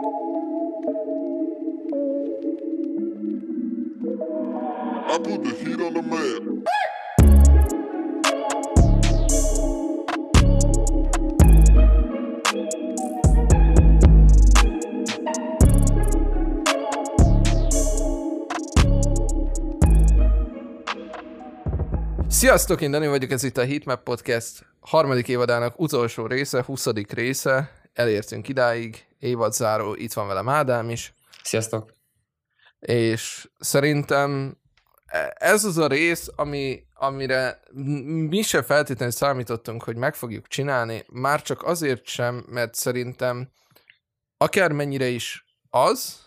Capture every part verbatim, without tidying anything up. I put the heat on the man. Sziasztok, én Dani vagyok, ez itt a Heatmap Podcast harmadik évadának utolsó része, huszadik része, elértünk idáig, évadzáró, itt van velem Ádám is. Sziasztok! És szerintem ez az a rész, ami, amire mi sem feltétlenül számítottunk, hogy meg fogjuk csinálni, már csak azért sem, mert szerintem akármennyire is az,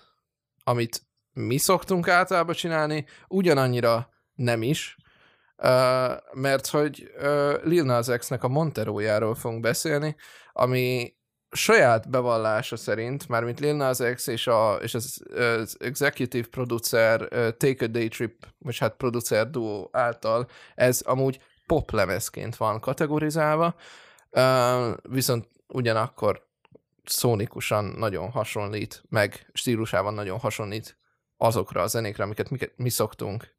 amit mi szoktunk általában csinálni, ugyanannyira nem is, Uh, mert hogy uh, Lil Nas X-nek a Monterójáról fogunk beszélni, ami saját bevallása szerint, mármint Lil Nas X és, a, és az, az executive producer uh, Take A Day Trip, vagy hát producer duo által, ez amúgy poplemezként van kategorizálva, uh, viszont ugyanakkor szónikusan nagyon hasonlít, meg stílusában nagyon hasonlít azokra a zenékre, amiket mi, mi szoktunk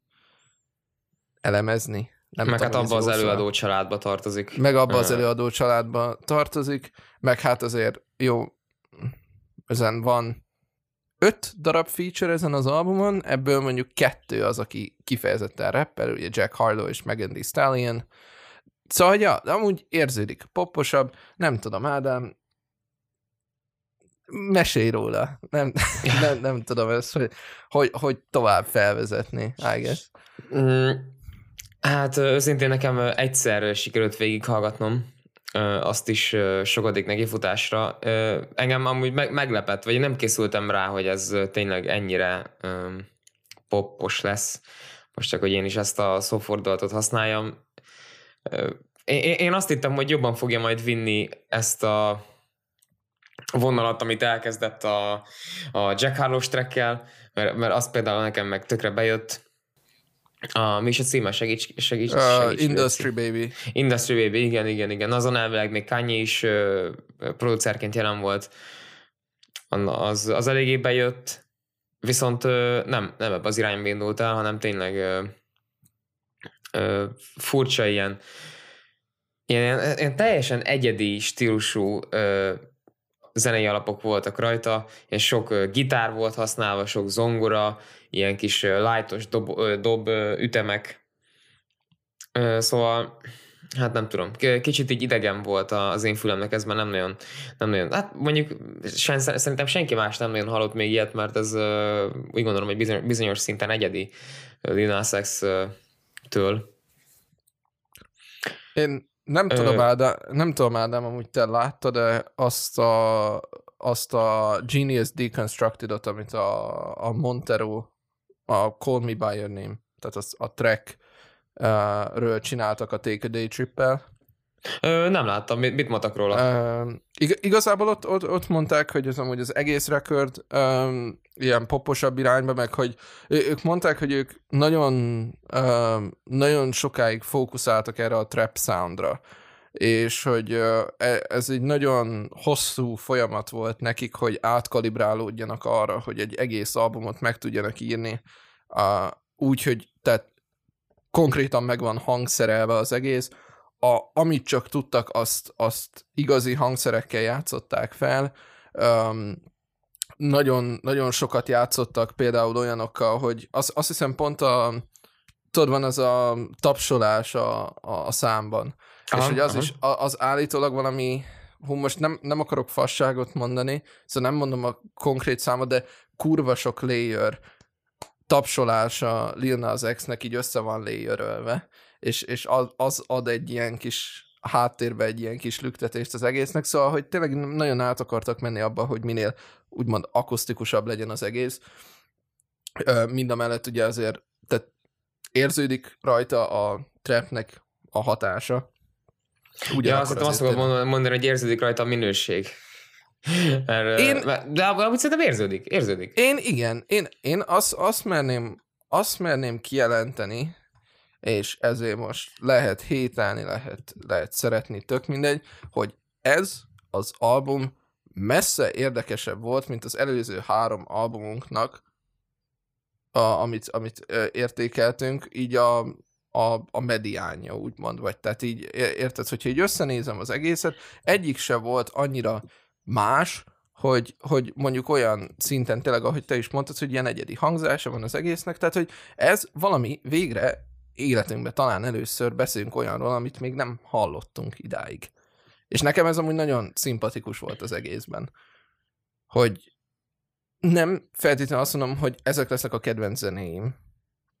elemezni. Nem meg tudom, hát abba az előadó családba tartozik. Meg abba az előadó családba tartozik, meg hát azért jó, ezen van öt darab feature ezen az albumon, ebből mondjuk kettő az, aki kifejezetten rappel, ugye Jack Harlow és Megan Thee Stallion. Szóval, ja, amúgy érződik popposabb, nem tudom, Ádám, mesélj róla. Nem, nem, nem tudom ezt, hogy, hogy, hogy tovább felvezetni, I guess. Mm. Hát őszintén nekem egyszer sikerült végighallgatnom, azt is sokadik nekifutásra. Engem amúgy meglepett, vagy nem készültem rá, hogy ez tényleg ennyire poppos lesz. Most csak, hogy én is ezt a szófordulatot használjam. Én azt hittem, hogy jobban fogja majd vinni ezt a vonalat, amit elkezdett a, a Jack Harlow-s trackkel, mert, mert az például nekem meg tökre bejött. Ah, mi is a címe? Segíts, segíts, segíts, uh, Industry Baby. Industry Baby, igen, igen, igen. Azon elvileg még Kanye is uh, producerként jelen volt. Az, az eléggé bejött, viszont uh, nem, nem ebbe az irányba indult el, hanem tényleg uh, uh, furcsa ilyen, ilyen, ilyen teljesen egyedi stílusú uh, zenei alapok voltak rajta, és sok gitár volt használva, sok zongora, ilyen kis lightos dob, dob ütemek. Szóval, hát nem tudom, kicsit így idegen volt az én fülemnek, ez már nem nagyon, nem nagyon, hát mondjuk sen, szerintem senki más nem nagyon hallott még ilyet, mert ez úgy gondolom, hogy bizonyos szinten egyedi Lil Nas X-től. Én Nem tudom, Ádám, nem tudom, Ádám, amúgy te láttad, de azt a, azt a Genius Deconstructed-ot, amit a, a Monteró, a Call Me By Your Name, tehát az, a trackről uh, csináltak a Take A Day Trip-el. Ö, nem láttam, mit, mit mondtak róla? Uh, ig- igazából ott, ott, ott mondták, hogy ez amúgy az egész rekord um, ilyen poposabb irányba, meg hogy ő, ők mondták, hogy ők nagyon, um, nagyon sokáig fókuszáltak erre a trap soundra, és hogy uh, ez egy nagyon hosszú folyamat volt nekik, hogy átkalibrálódjanak arra, hogy egy egész albumot meg tudjanak írni, uh, úgy, hogy tehát konkrétan meg van hangszerelve az egész. A, amit csak tudtak, azt, azt igazi hangszerekkel játszották fel. Um, nagyon, nagyon sokat játszottak például olyanokkal, hogy az, azt hiszem pont a, tudod, van az a tapsolás a, a, a számban. Aha, és hogy az aha. is, az állítólag valami, hú, most nem, nem akarok fasságot mondani, szóval nem mondom a konkrét számot, de kurva sok layer tapsolása Lil Nas X-nek így össze van layerölve. És, és az, az ad egy ilyen kis háttérbe egy ilyen kis lüktetést az egésznek, szóval, hogy tényleg nagyon át akartak menni abba, hogy minél úgymond akusztikusabb legyen az egész. Mind a mellett ugye azért tehát érződik rajta a trapnek a hatása. Ugyanakkor ja, azt hiszem azt fogom mondani, hogy érződik rajta a minőség. Mert, én, mert, de amúgy szerintem érződik, érződik. Én igen, én, én azt, azt, merném, azt merném kijelenteni, és ezért most lehet hétálni, lehet, lehet szeretni, tök mindegy, hogy ez az album messze érdekesebb volt, mint az előző három albumunknak, a, amit, amit értékeltünk, így a, a, a mediánja, úgymond, vagy tehát így, érted, hogyha így összenézem az egészet, egyik se volt annyira más, hogy, hogy mondjuk olyan szinten tényleg, ahogy te is mondtad, hogy ilyen egyedi hangzása van az egésznek, tehát hogy ez valami végre életünkben talán először beszélünk olyanról, amit még nem hallottunk idáig. És nekem ez amúgy nagyon szimpatikus volt az egészben, hogy nem feltétlenül azt mondom, hogy ezek lesznek a kedvenc zenéim,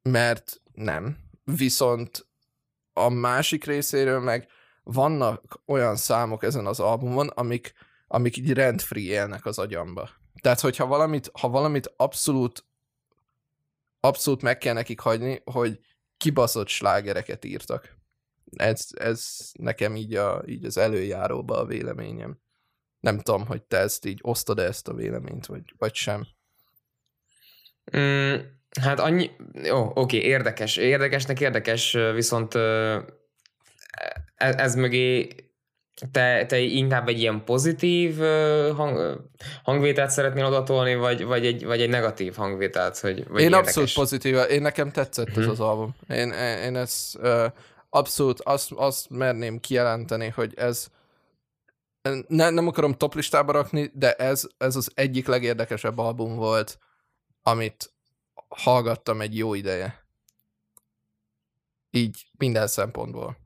mert nem. Viszont a másik részéről meg vannak olyan számok ezen az albumon, amik, amik így rent-free élnek az agyamba. Tehát, hogyha valamit, ha valamit abszolút, abszolút meg kell nekik hagyni, hogy kibaszott slágereket írtak. Ez, ez nekem így, a, így az előjáróba a véleményem. Nem tudom, hogy te ezt így osztod ezt a véleményt, vagy, vagy sem. Mm, hát annyi... Jó, oké, érdekes. Érdekesnek érdekes, viszont ez, ez mögé te, te inkább egy ilyen pozitív hang, hangvételt szeretnél odatolni, vagy, vagy, egy, vagy egy negatív hangvételt? Hogy, vagy én érdekes. Abszolút pozitív. Én nekem tetszett hmm. ez az album. Én, én, én ezt... Abszolút, azt, azt merném kijelenteni, hogy ez, ne, nem akarom top listába rakni, de ez, ez az egyik legérdekesebb album volt, amit hallgattam egy jó ideje. Így minden szempontból.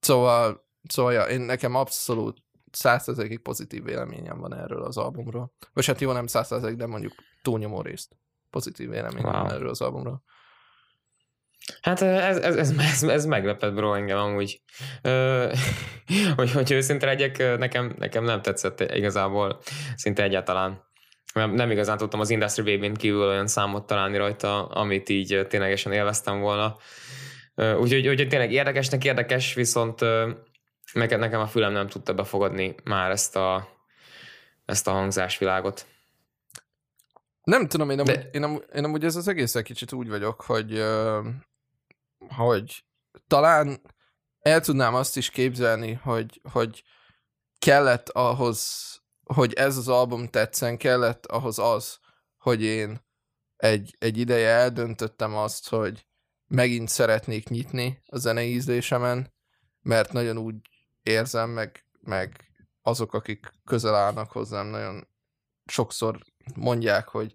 Szóval, szóval ja, én nekem abszolút száz százalékig pozitív véleményem van erről az albumról. Vagy hát jó, nem száz százalék, de mondjuk túlnyomó részt pozitív véleményem wow. van erről az albumról. Hát ez, ez, ez, ez, ez meglepett, bro, engem amúgy. Ö, hogy, hogyha őszinte legyek, nekem, nekem nem tetszett igazából szinte egyáltalán. Nem, nem igazán tudtam az Industry Baby-n kívül olyan számot találni rajta, amit így ténylegesen élveztem volna. Úgyhogy úgy, tényleg érdekesnek érdekes, viszont nekem, nekem a fülem nem tudta befogadni már ezt a, ezt a hangzásvilágot. Nem tudom, én amúgy, de... én, amúgy, én amúgy ez az egészen kicsit úgy vagyok, hogy, hogy talán el tudnám azt is képzelni, hogy, hogy kellett ahhoz, hogy ez az album tetszen, kellett ahhoz az, hogy én egy, egy ideje eldöntöttem azt, hogy megint szeretnék nyitni a zenei ízlésemen, mert nagyon úgy érzem, meg, meg azok, akik közel állnak hozzám, nagyon sokszor mondják, hogy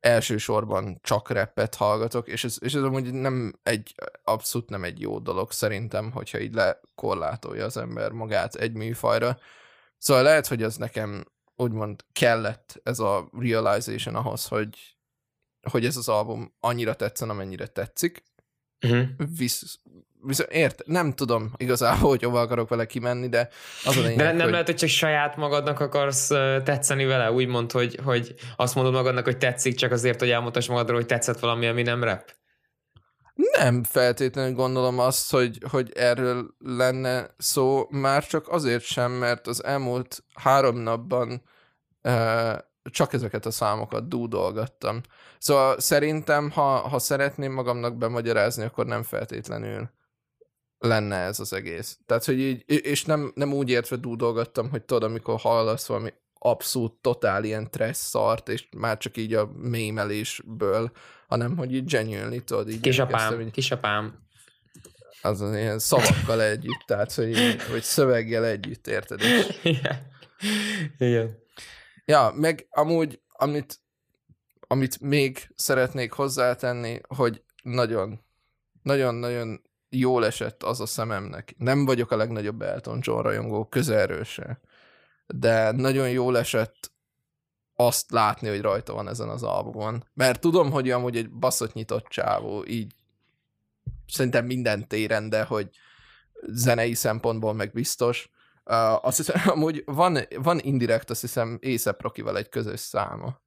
elsősorban csak rappet hallgatok, és ez, és ez amúgy nem egy, abszolút nem egy jó dolog szerintem, hogyha így lekorlátolja az ember magát egy műfajra. Szóval lehet, hogy az nekem úgymond kellett ez a realization ahhoz, hogy, hogy ez az album annyira tetszen, amennyire tetszik. Uh-huh. Visz, viszont ért, nem tudom igazából, hogy hova akarok vele kimenni, de azon én... De nem hogy... lehet, hogy csak saját magadnak akarsz tetszeni vele, úgymond, hogy, hogy azt mondod magadnak, hogy tetszik, csak azért, hogy elmutasd magadról, hogy tetszett valami, ami nem rap? Nem feltétlenül gondolom azt, hogy, hogy erről lenne szó, már csak azért sem, mert az elmúlt három napban uh, csak ezeket a számokat dúdolgattam. Szóval szerintem, ha, ha szeretném magamnak bemagyarázni, akkor nem feltétlenül lenne ez az egész. Tehát, hogy így, és nem, nem úgy értve dúdolgattam, hogy tudod, amikor hallasz valami abszolút, totál ilyen trash szart, és már csak így a mémelésből, hanem, hogy így genuinely, tudod, így... Kisapám, így... kisapám. Azon ilyen szavakkal együtt, tehát, hogy, hogy szöveggel együtt, érted? És... Igen. Igen. Ja, meg amúgy, amit, amit még szeretnék hozzátenni, hogy nagyon, nagyon-nagyon jól esett az a szememnek. Nem vagyok a legnagyobb Elton John rajongó, közelről se, de nagyon jól esett azt látni, hogy rajta van ezen az albumon. Mert tudom, hogy amúgy egy baszott nyitott csávó, így szerintem minden téren, de hogy zenei szempontból meg biztos. Uh, azt hiszem, amúgy van, van indirekt, azt hiszem, A$AP Rockyval egy közös száma.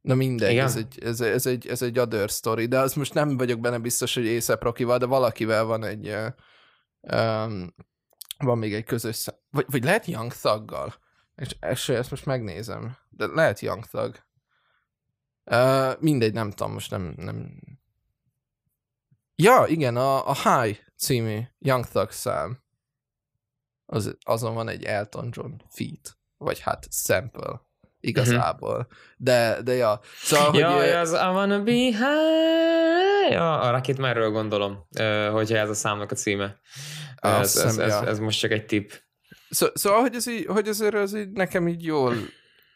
Na mindegy, ez egy, ez, ez, egy, ez egy other story, de az most nem vagyok benne biztos, hogy A$AP Rockyval, de valakivel van egy uh, um, van még egy közös száma. Vagy, vagy lehet Young Thuggal. És ezt, ezt most megnézem. De lehet Young Thug. Uh, mindegy, nem tudom, most nem... nem... Ja, igen, a, a High című Young Thug szám. Az, azon van egy Elton John feat vagy hát sample igazából. Mm-hmm. De, de ja. Szóval, ja, hogy... az I wanna be high. Ja, a Rocketmanről gondolom, hogyha ez a számnak a címe. Ah, ez, szem, ez, ja. ez, ez most csak egy tipp. Szó, szóval, hogy, ez így, hogy azért az így nekem így jól,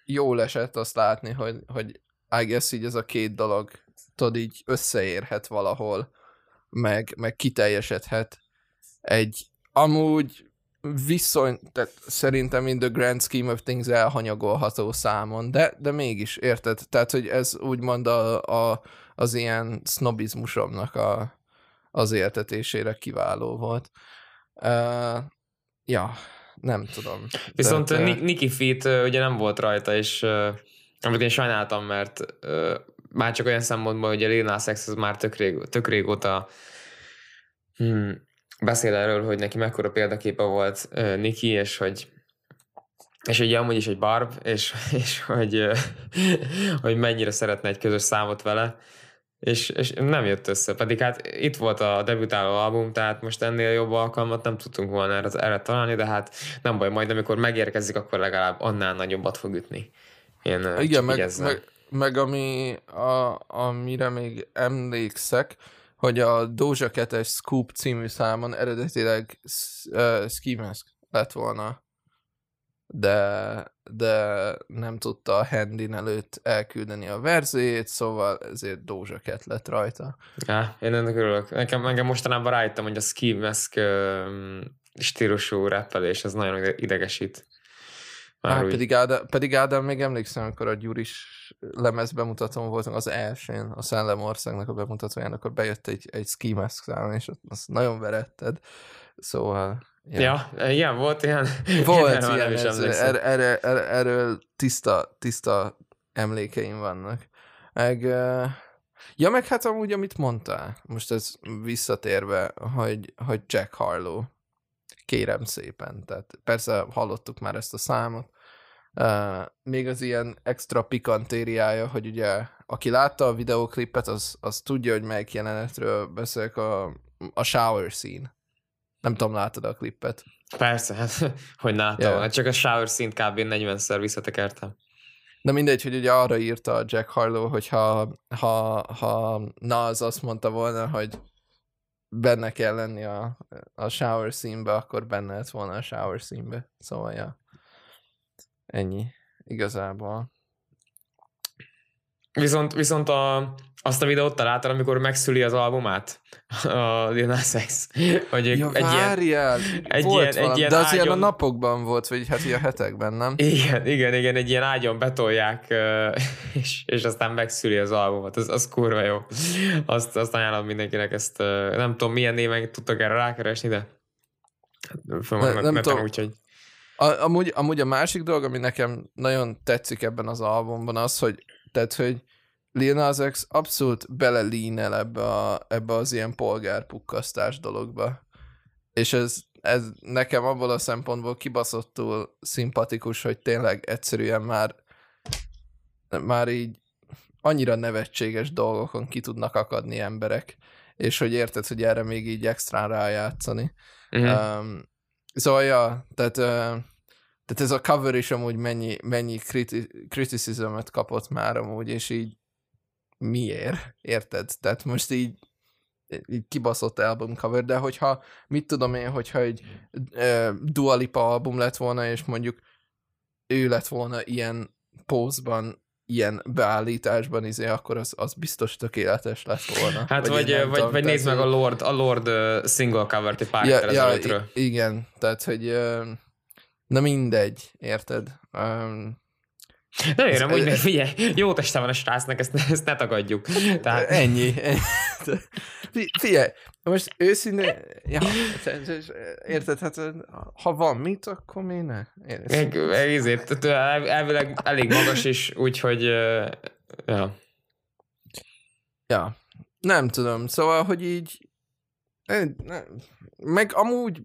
jól esett azt látni, hogy, hogy I guess így ez a két dolog, tudod, így összeérhet valahol, meg, meg kiteljesedhet egy amúgy viszony, tehát szerintem in the grand scheme of things elhanyagolható számon, de, de mégis, érted? Tehát, hogy ez úgymond a, a, az ilyen sznobizmusomnak a, az éltetésére kiváló volt. Uh, ja, nem tudom. Viszont de, uh, Nicki feat uh, ugye nem volt rajta, és uh, amit én sajnáltam, mert uh, már csak olyan szempontból, hogy a Lil Nas X az már tök, rég, tök régóta hmm, beszél erről, hogy neki mekkora példaképe volt uh, Nicki, és hogy és ugye amúgy is egy barb, és, és hogy, uh, hogy mennyire szeretne egy közös számot vele, és, és nem jött össze. Pedig hát itt volt a debütáló album, tehát most ennél jobb alkalmat nem tudtunk volna erre, erre találni, de hát nem baj, majd amikor megérkezik, akkor legalább annál nagyobbat fog ütni. Én, uh, Igen, meg, meg, meg ami, a, amire még emlékszek, hogy a Doja Cat-es Scoop című számon eredetileg uh, Ski Mask lett volna, de, de nem tudta a Handin előtt elküldeni a verzét, szóval ezért Doja Cat lett rajta. Ja, én ennek örülök. Nekem, nekem mostanában rájöttem, hogy a Ski Mask uh, stílusú rappelés, ez nagyon idegesít. Már Á, pedig, Ádám, pedig Ádám még emlékszem, amikor a Gyuris lemez bemutatón voltunk az elsőn, a Szellemországnak a bemutatóján, akkor bejött egy, egy Ski Mask szám, és azt nagyon veretted. Szóval... Ja, ja ilyen volt, ilyen... Volt ilyen, ilyen ez, er, er, er, er, erről tiszta, tiszta emlékeim vannak. Meg, ja, meg hát amúgy, amit mondtál, most ez visszatérve, hogy, hogy Jack Harlow, kérem szépen, tehát persze hallottuk már ezt a számot. Uh, még az ilyen extra pikantériája, hogy ugye aki látta a videóklipet, az, az tudja, hogy melyik jelenetről beszélek, a, a shower scene. Nem tudom, látod a klipet? Persze, hát, hogy láttam. Yeah. Csak a shower scene-t kb. negyvenszer visszatekertem. De mindegy, hogy ugye arra írta a Jack Harlow, hogy ha, ha, ha Nas azt mondta volna, hogy benne kell lenni a, a shower scene-be, akkor benne lett volna a shower scene-be. Szóval, ja. Ennyi, igazából. Viszont, viszont a, azt a videót találtál, amikor megszüli az albumát? A Lil Nas X. Ja, várjál! Egy volt ilyen, egy ilyen de az ágyon... ilyen a napokban volt, vagy hát a hetekben, nem? Igen, igen, igen, egy ilyen ágyon betolják, és, és aztán megszüli az albumot. Az, az kurva jó. Azt, azt ajánlom mindenkinek ezt. Nem tudom, milyen néven tudtak erre rákeresni, de... Ne, nem nem tudom, úgyhogy... A, amúgy, amúgy a másik dolog, ami nekem nagyon tetszik ebben az albumban az, hogy, tehát, hogy Lil Nas X abszolút belelínel ebbe, a, ebbe az ilyen polgárpukkasztás dologba. És ez, ez nekem abból a szempontból kibaszottul szimpatikus, hogy tényleg egyszerűen már, már így annyira nevetséges dolgokon ki tudnak akadni emberek. És hogy érted, hogy erre még így extrán rájátszani. Mm-hmm. Um, Szóval, ja, tehát, uh, tehát ez a cover is amúgy mennyi, mennyi kriti- criticism-et kapott már amúgy, és így miért, érted? Tehát most így, így kibaszott album cover, de hogyha, mit tudom én, hogyha egy uh, Dua Lipa album lett volna, és mondjuk ő lett volna ilyen pózban, ilyen beállításban, izé, akkor az, az biztos tökéletes lett volna. Hát vagy, vagy, vagy, vagy nézd meg a Lord, a Lord single cover-t egy pár ja, ja, i- igen, tehát, hogy na mindegy, érted? Um, nem érem, úgy, mert figyelj, jó teste van a srácnak, ezt, ezt ne tagadjuk. Tehát... Ennyi. ennyi. Figyelj, most őszintén, ja, érted, hát ha van mit, akkor mi ne? Ezért, elvileg elég magas is, úgyhogy, ja. Ja, nem tudom, szóval, hogy így, meg amúgy,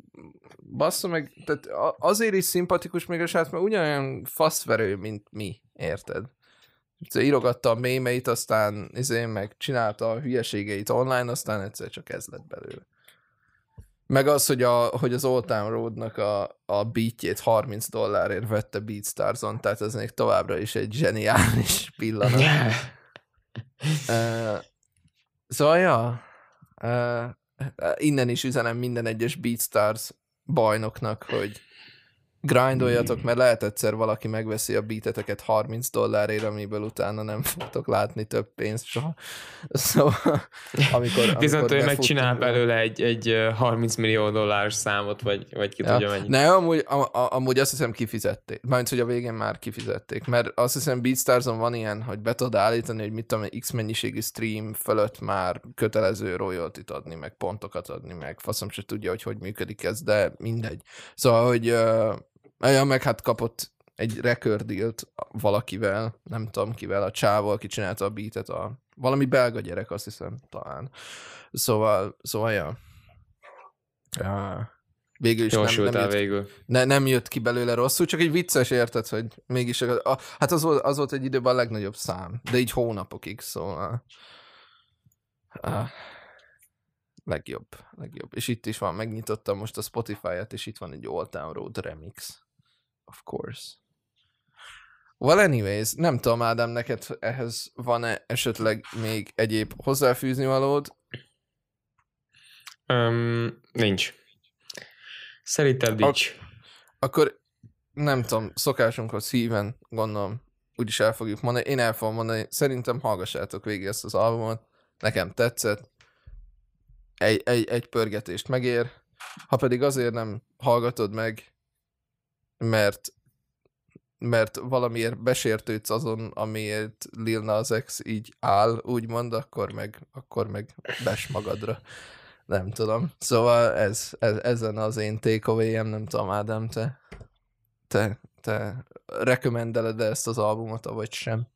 bassza meg, tehát azért is szimpatikus még a srác, mert ugyanolyan faszverő, mint mi, érted? Írogatta a mémeit, aztán izé meg csinálta a hülyeségeit online, aztán egyszer csak ez lett belőle. Meg az, hogy, a, hogy az Old Town Roadnak a, a beatjét harminc dollárért vette BeatStarson, tehát ez még továbbra is egy zseniális pillanat. Yeah. Uh, szóval, ja, uh, innen is üzenem minden egyes BeatStars bajnoknak, hogy grindoljatok, mert lehet egyszer valaki megveszi a beateteket harminc dollárért, amiből utána nem fogtok látni több pénzt soha. Szóval, amikor... Viszont, hogy megcsinál belőle egy, egy harminc millió dolláros számot, vagy, vagy ki ja. tudja mennyit. Ne, amúgy, am, amúgy azt hiszem kifizették. Mármint, hogy a végén már kifizették. Mert azt hiszem BeatStarson van ilyen, hogy be tudod állítani, hogy mit tudom, X mennyiségű stream fölött már kötelező royaltyt adni, meg pontokat adni, meg faszom se tudja, hogy hogy működik ez, de mindegy. Szóval, hogy... Ja, meg hát kapott egy record dealt valakivel, nem tudom kivel, a csávol, ki csinálta a beatet, a valami belga gyerek, azt hiszem, talán. Szóval, szóval, ja. ja. Végül is nem, nem, jött, végül. Ne, nem jött ki belőle rosszul, csak egy vicces, érted, hogy mégis, a, hát az volt, az volt egy időben a legnagyobb szám, de így hónapokig, szóval... A, legjobb, legjobb. És itt is van, megnyitottam most a Spotify-et, és itt van egy Old Town Road remix. Of course. Well, anyways, nem tudom, Ádám, neked ehhez van-e esetleg még egyéb hozzáfűzni valód? Um, nincs. Szerintem nincs. Ak- akkor nem tudom, szokásunkhoz híven, gondolom, úgyis el fogjuk mondani. Én el fogom mondani, szerintem hallgassátok végig ezt az albumot. Nekem tetszett. Egy, egy, egy pörgetést megér, ha pedig azért nem hallgatod meg, mert, mert valamiért besértődsz azon, amiért Lil Nas X így áll, úgymond, akkor meg, akkor meg bes magadra. Nem tudom. Szóval ez, ez, ezen az én takeaway-em, nem tudom, Ádám, te, te, te rekomendeled ezt az albumot, avagy sem?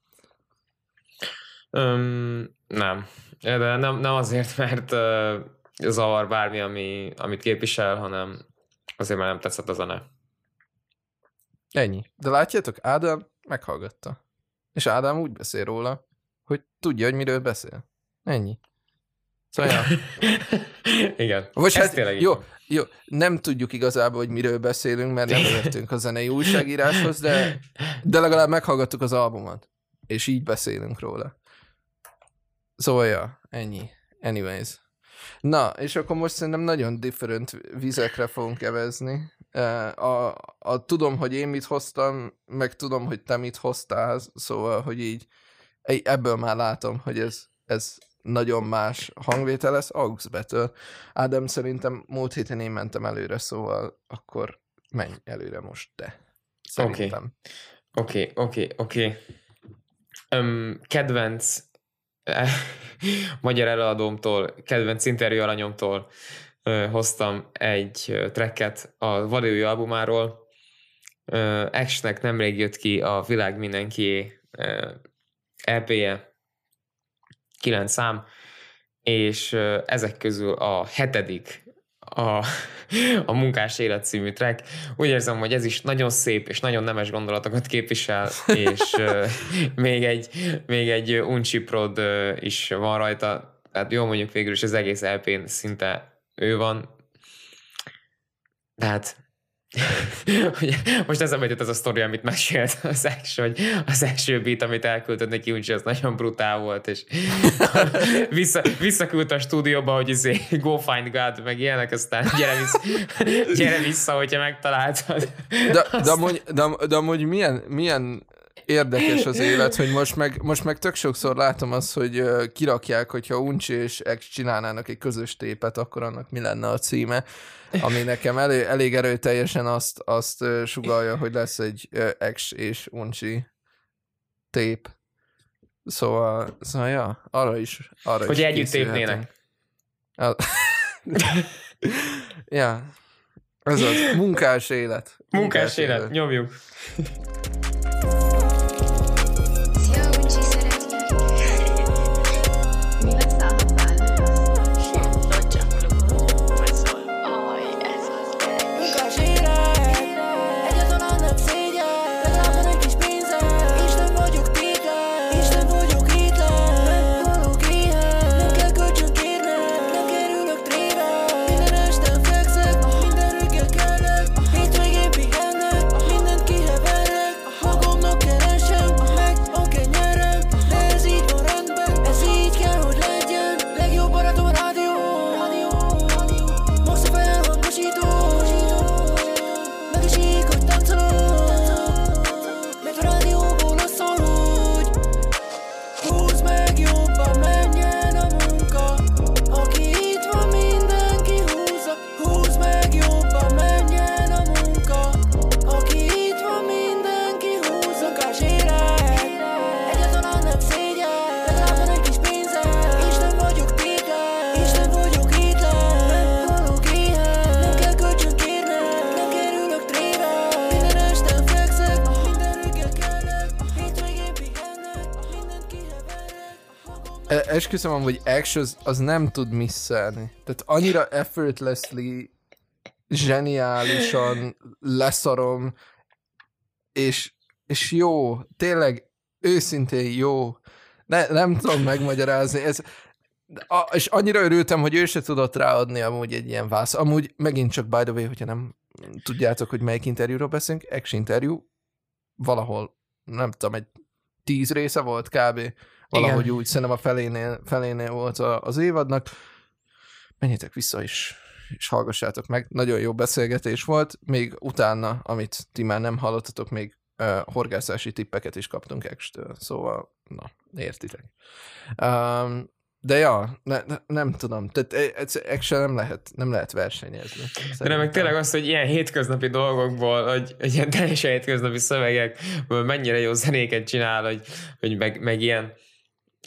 Um, nem. De nem, nem azért, mert uh, zavar bármi, ami, amit képvisel, hanem azért már nem tetszett a zene. Ennyi. De látjátok, Ádám meghallgatta. És Ádám úgy beszél róla, hogy tudja, hogy miről beszél. Ennyi. Szóval igen. Most hát, jó, jó, nem tudjuk igazából, hogy miről beszélünk, mert nem értünk a zenei újságíráshoz, de, de legalább meghallgattuk az albumot. És így beszélünk róla. Szóval, ja, ennyi. Anyways. Na, és akkor most szerintem nagyon different vizekre fogunk evezni. A, a, tudom, hogy én mit hoztam, meg tudom, hogy te mit hoztál, szóval, hogy így ebből már látom, hogy ez, ez nagyon más hangvétel lesz. Augsbetől. Ádám, szerintem múlt héten én mentem előre, szóval akkor menj előre most te. Szerintem. Oké, okay. oké, okay, oké. Okay, okay. um, kedvenc magyar előadómtól, kedvenc interjú alanyomtól ö, hoztam egy tracket a Valéjú albumáról. X-nek nemrég jött ki a Világ mindenkié é pé-je, kilenc szám, és ö, ezek közül a hetedik a, a Munkás Élet című track. Úgy érzem, hogy ez is nagyon szép és nagyon nemes gondolatokat képvisel, és euh, még egy, még egy uncsi prod euh, is van rajta. Tehát jól mondjuk, végül is az egész é pén szinte ő van. Tehát most eszembe jutott az a sztori, amit mesélt az első, hogy az első beat, amit elküldött neki uncsi, az nagyon brutál volt, és vissza, visszaküldte a stúdióba, hogy izé, go find God, meg ilyenek, aztán gyere vissza, gyere vissza, hogyha megtaláltad. De, de, amúgy, de, de amúgy milyen, milyen érdekes az élet, hogy most meg, most meg tök sokszor látom azt, hogy kirakják, hogyha Uncsi és Ex csinálnának egy közös tépet, akkor annak mi lenne a címe, ami nekem elő, elég erőteljesen azt, azt sugallja, hogy lesz egy Ex és Uncsi tép. Szóval, szóval ja, arra is arra hogy is együtt tépnének. Ja, ez az. Munkás élet. Munkás, Munkás élet. élet. Nyomjuk. Esküszöm, hogy X az, az nem tud misszelni. Tehát annyira effortlessly, zseniálisan leszarom, és, és jó, tényleg őszintén jó. Ne, nem tudom megmagyarázni. Ez, a, és annyira örültem, hogy ő se tudott ráadni amúgy egy ilyen vász. Amúgy megint csak by the way, hogyha nem tudjátok, hogy melyik interjúról beszélünk, Action interjú valahol, nem tudom, egy tíz része volt kb. Valahogy igen. Úgy, szerintem a felénél, felénél volt az évadnak. Menjétek vissza is, és hallgassátok meg. Nagyon jó beszélgetés volt. Még utána, amit ti már nem hallottatok, még uh, horgászási tippeket is kaptunk X-től. Szóval, na, értitek. Um, de ja, ne, nem tudom. Tehát X-sel nem lehet, nem lehet versenyezni. Szerintem. De meg tényleg az, hogy ilyen hétköznapi dolgokból, hogy ilyen teljesen hétköznapi szövegekből mennyire jó zenéket csinál, hogy, hogy meg, meg ilyen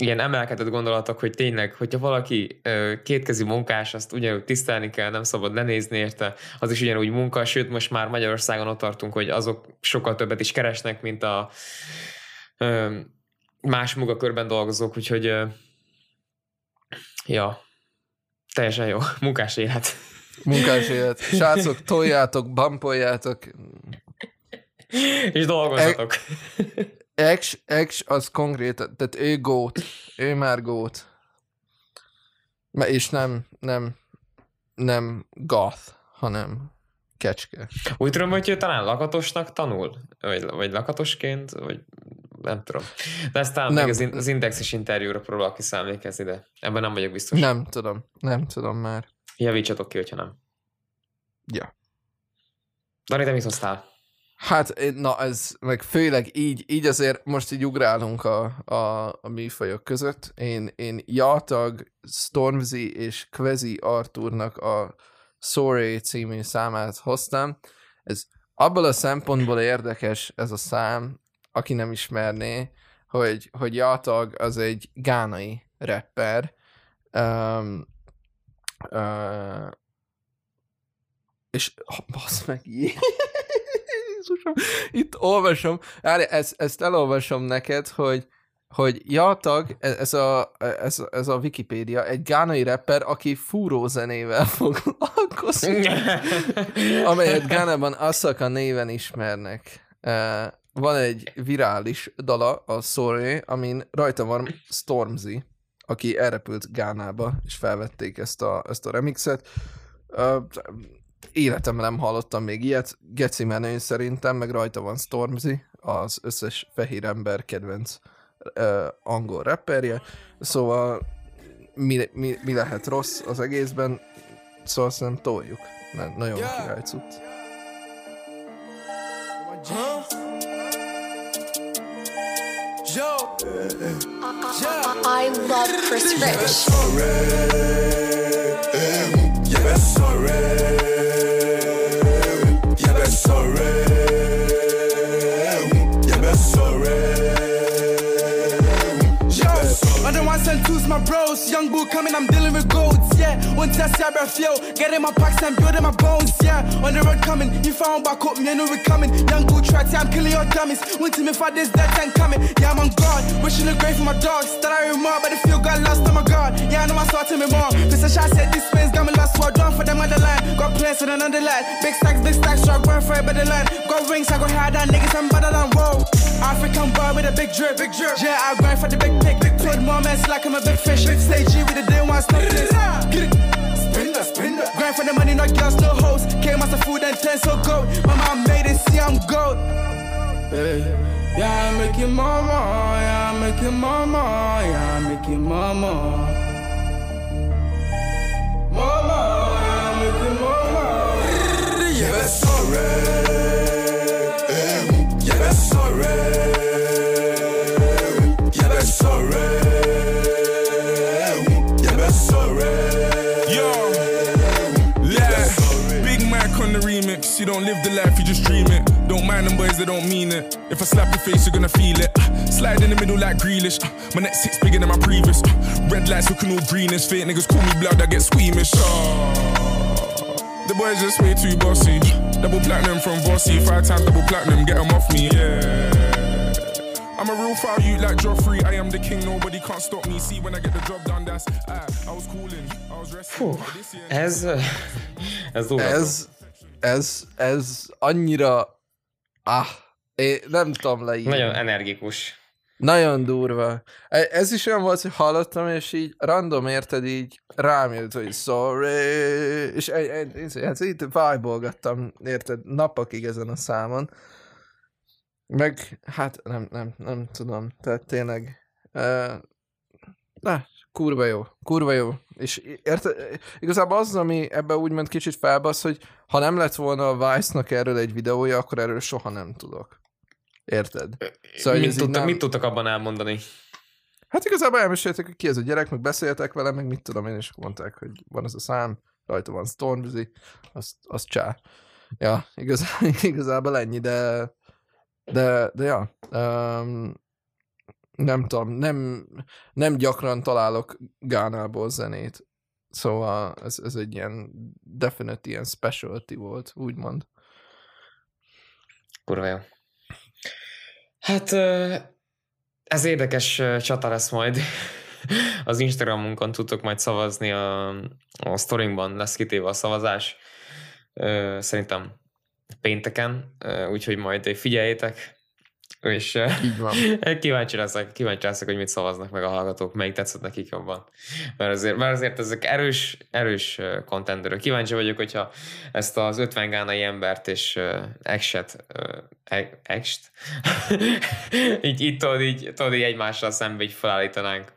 ilyen emelkedett gondolatok, hogy tényleg, hogyha valaki ö, kétkezi munkás, azt ugyanúgy tisztelni kell, nem szabad lenézni érte, az is ugyanúgy munka, sőt, most már Magyarországon ott tartunk, hogy azok sokkal többet is keresnek, mint a ö, más munkakörben dolgozók, úgyhogy ö, ja, teljesen jó. Munkás élet. Munkás élet. Srácok, toljátok, bampoljátok. És dolgozzatok. E- X, X az konkrét, tehát ő gót, ő már gót, és nem, nem, nem goth, hanem kecske. Úgy tudom, hogy ő talán lakatosnak tanul, vagy, vagy lakatosként, vagy nem tudom. De ez talán meg az, in, az indexes interjúra próbál kiszámlékezni, de ebben nem vagyok biztos. Nem tudom, nem tudom már. Javítsatok ki, hogyha nem. Ja. Dani, te mit hoztál? Hát, na ez, meg főleg így, így azért most így ugrálunk a, a, a műfajok között. Én, én Jatag, Stormzy és Kwesi Arthurnak a Sorry című számát hoztam. Ez abból a szempontból érdekes ez a szám, aki nem ismerné, hogy, hogy Jatag az egy gánai rapper. Um, uh, és oh, basz meg ilyen. Itt olvasom, ezt, ezt elolvasom neked, hogy, hogy Jatag, ez a, ez, ez a Wikipédia, egy gánai rapper, aki fúrózenével foglalkozik, amelyet Gánában Asaka néven ismernek. Van egy virális dala, a Sorry, amin rajta van Stormzy, aki elrepült Gánába, és felvették ezt a, ezt a remixet. Életemben nem hallottam még ilyet, geci menő szerintem, meg rajta van Stormzy, az összes fehér ember kedvenc uh, angol rapperje, szóval mi, mi, mi lehet rossz az egészben, szóval azt nem toljuk, mert nagyon yeah. király cucc. Huh? I love Chris Rich. My bros, young boo coming, I'm dealing with golds, yeah. One test, yeah, breath, yo. Getting my packs and building my bones, yeah. On the road coming, you found back up, me, I know we coming. Young boo tracks, yeah, I'm killing your dummies. One team if I did that time coming, yeah, I'm on guard. Wishing the grave for my dogs, that I remember, but the field got lost on my guard. Yeah, I know I saw to me more. Cause I shot said this man's got me lost, well done for them on the line. Got plans with another line. Big stacks, big stacks, so I grind for it by the line. Got rings, I go higher than niggas, I'm better than whoa. African boy with a big drip, big drip. Yeah, I grind for the big pick, big pick. More man's like I'm a big fish, big stage G with a day one snap this. Get it, spin that, spin that. Grind for the money, no girls, no hoes. Came out the food and ten, so gold. Mama made it, see I'm gold. Hey. Yeah, I make it mama, yeah, I make it mama, yeah, I make it mama. Mama, yeah, I make it mama. Yeah, that's alright. Yeah, that's alright. You don't live the life, you just dream it. Don't mind them boys, they don't mean it. If I slap your face, you're gonna feel it. Slide in the middle like Grealish. My neck six bigger than my previous. Red lights looking all greenish. Fake niggas call me blood, I get squeamish. Oh, the boys just way too bossy. Double platinum from Vossi. Five times double platinum, get them off me, yeah. I'm a real foul you like Joffrey. I am the king, nobody can't stop me. See when I get the job done, that's I was calling, I was resting. Ez ez ez ez ez annyira ah, én nem tudom leírni. Nagyon energikus. Nagyon durva. Ez is olyan volt, hogy hallottam, és így random érted, így rám jött, hogy sorry, és én hát így vibe-olgattam, érted, napokig ezen a számon. Meg, hát nem, nem, nem tudom, tehát tényleg, uh, na, kurva jó, kurva jó. És érted, igazából az, ami ebben úgymond kicsit felbasz, hogy ha nem lett volna a Vice-nak erről egy videója, akkor erről soha nem tudok. Érted? Szóval, mit, tudtak, nem... mit tudtak abban elmondani? Hát igazából elmeséltek, hogy ki ez a gyerek, meg beszéltek vele, meg mit tudom én, és mondták, hogy van ez a szám, rajta van Stormzy, azt, azt csá. Ja, igazából, igazából ennyi, de de, de ja, um, nem tudom, nem, nem gyakran találok Gánából zenét, szóval ez, ez egy ilyen definite ilyen specialty volt, úgymond. Kurva jó. Hát ez érdekes csata lesz majd. Az Instagramunkon tudtok majd szavazni, a, a sztorinkban lesz kitéve a szavazás. Szerintem pénteken, úgyhogy majd figyeljétek. És így van. kíváncsi leszek, kíváncsi leszek, hogy mit szavaznak meg a hallgatók, melyik tetszett nekik jobban. Mert azért, mert azért ezek erős, erős kontenderök. Kíváncsi vagyok, hogyha ezt az ötven gánai embert és X-et, X-t, így, így tudod, így, tudod, így egymással szembe így felállítanánk.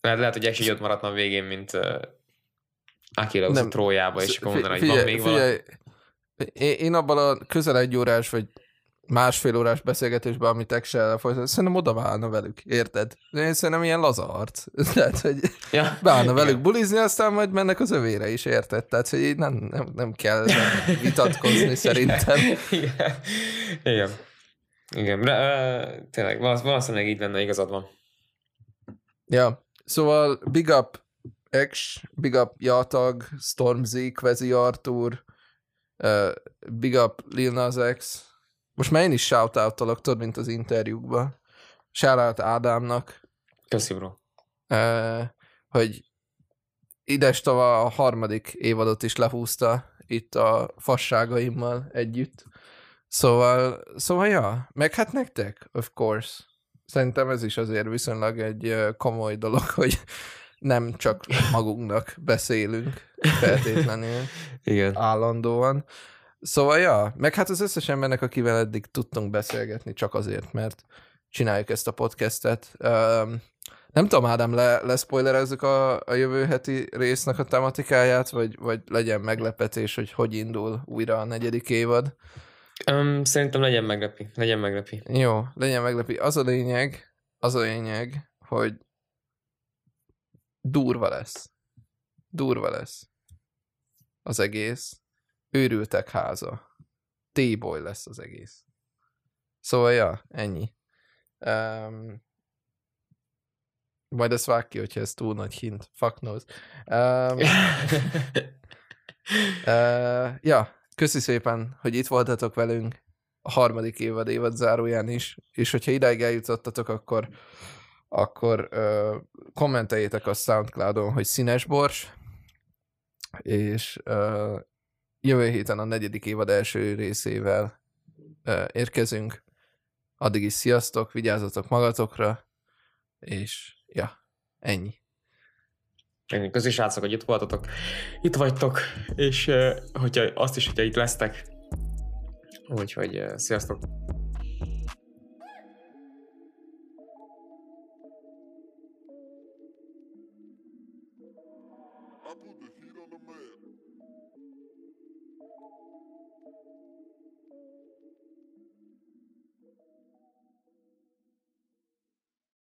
Lehet, lehet hogy X így ott maradna a végén, mint Achilles a Trójába, és akkor mondaná, hogy van még valami. Én abban a közel egy órás, vagy másfél órás beszélgetésben, amit Excel-el folytatott, szerintem oda válna velük, érted? Én szerintem ilyen laza arc. Tehát, hogy ja. Beállna velük bulizni, aztán majd mennek az övére is, érted? Tehát, hogy így nem, nem, nem kell nem vitatkozni szerintem. Igen. Igen. Igen. Uh, tényleg, valószínűleg így lenne, igazad van. Ja. Szóval big up X, big up Jatag, Stormzy, Kwesi Arthur, uh, big up Lil Nas X. Most már én is shoutout-talak, tudod, mint az interjúkban. Shoutout Ádámnak. Köszi, bro. Uh, hogy idestava a harmadik évadot is lehúzta itt a fasságaimmal együtt. Szóval, szóval ja, meg hát nektek, of course. Szerintem ez is azért viszonylag egy komoly dolog, hogy nem csak magunknak beszélünk feltétlenül igen. Állandóan. Szóval, ja, meg hát az összes embernek, akivel eddig tudtunk beszélgetni, csak azért, mert csináljuk ezt a podcastet. Um, nem tudom, Ádám, le, leszpoilerezzük a, a jövő heti résznek a tematikáját, vagy, vagy legyen meglepetés, hogy hogy indul újra a negyedik évad? Um, szerintem legyen meglepi, legyen meglepi. Jó, legyen meglepi. Az a lényeg, az a lényeg, hogy durva lesz. Durva lesz az egész. Őrültek háza. T-boy lesz az egész. Szóval, ja, ennyi. Um, majd ezt vágj ki, hogyha ez túl nagy hint. Fuck knows. Um, uh, ja, köszi szépen, hogy itt voltatok velünk a harmadik évad évad záróján is, és hogyha idáig eljutottatok, akkor, akkor uh, kommenteljétek a SoundCloudon, hogy színes bors, és uh, jövő héten a negyedik évad első részével uh, érkezünk. Addig is sziasztok, vigyázzatok magatokra, és ja, ennyi. Ennyi, köszi srácok, hogy itt voltatok, itt vagytok, és uh, hogyha azt is, hogyha itt lesztek. Úgyhogy uh, sziasztok!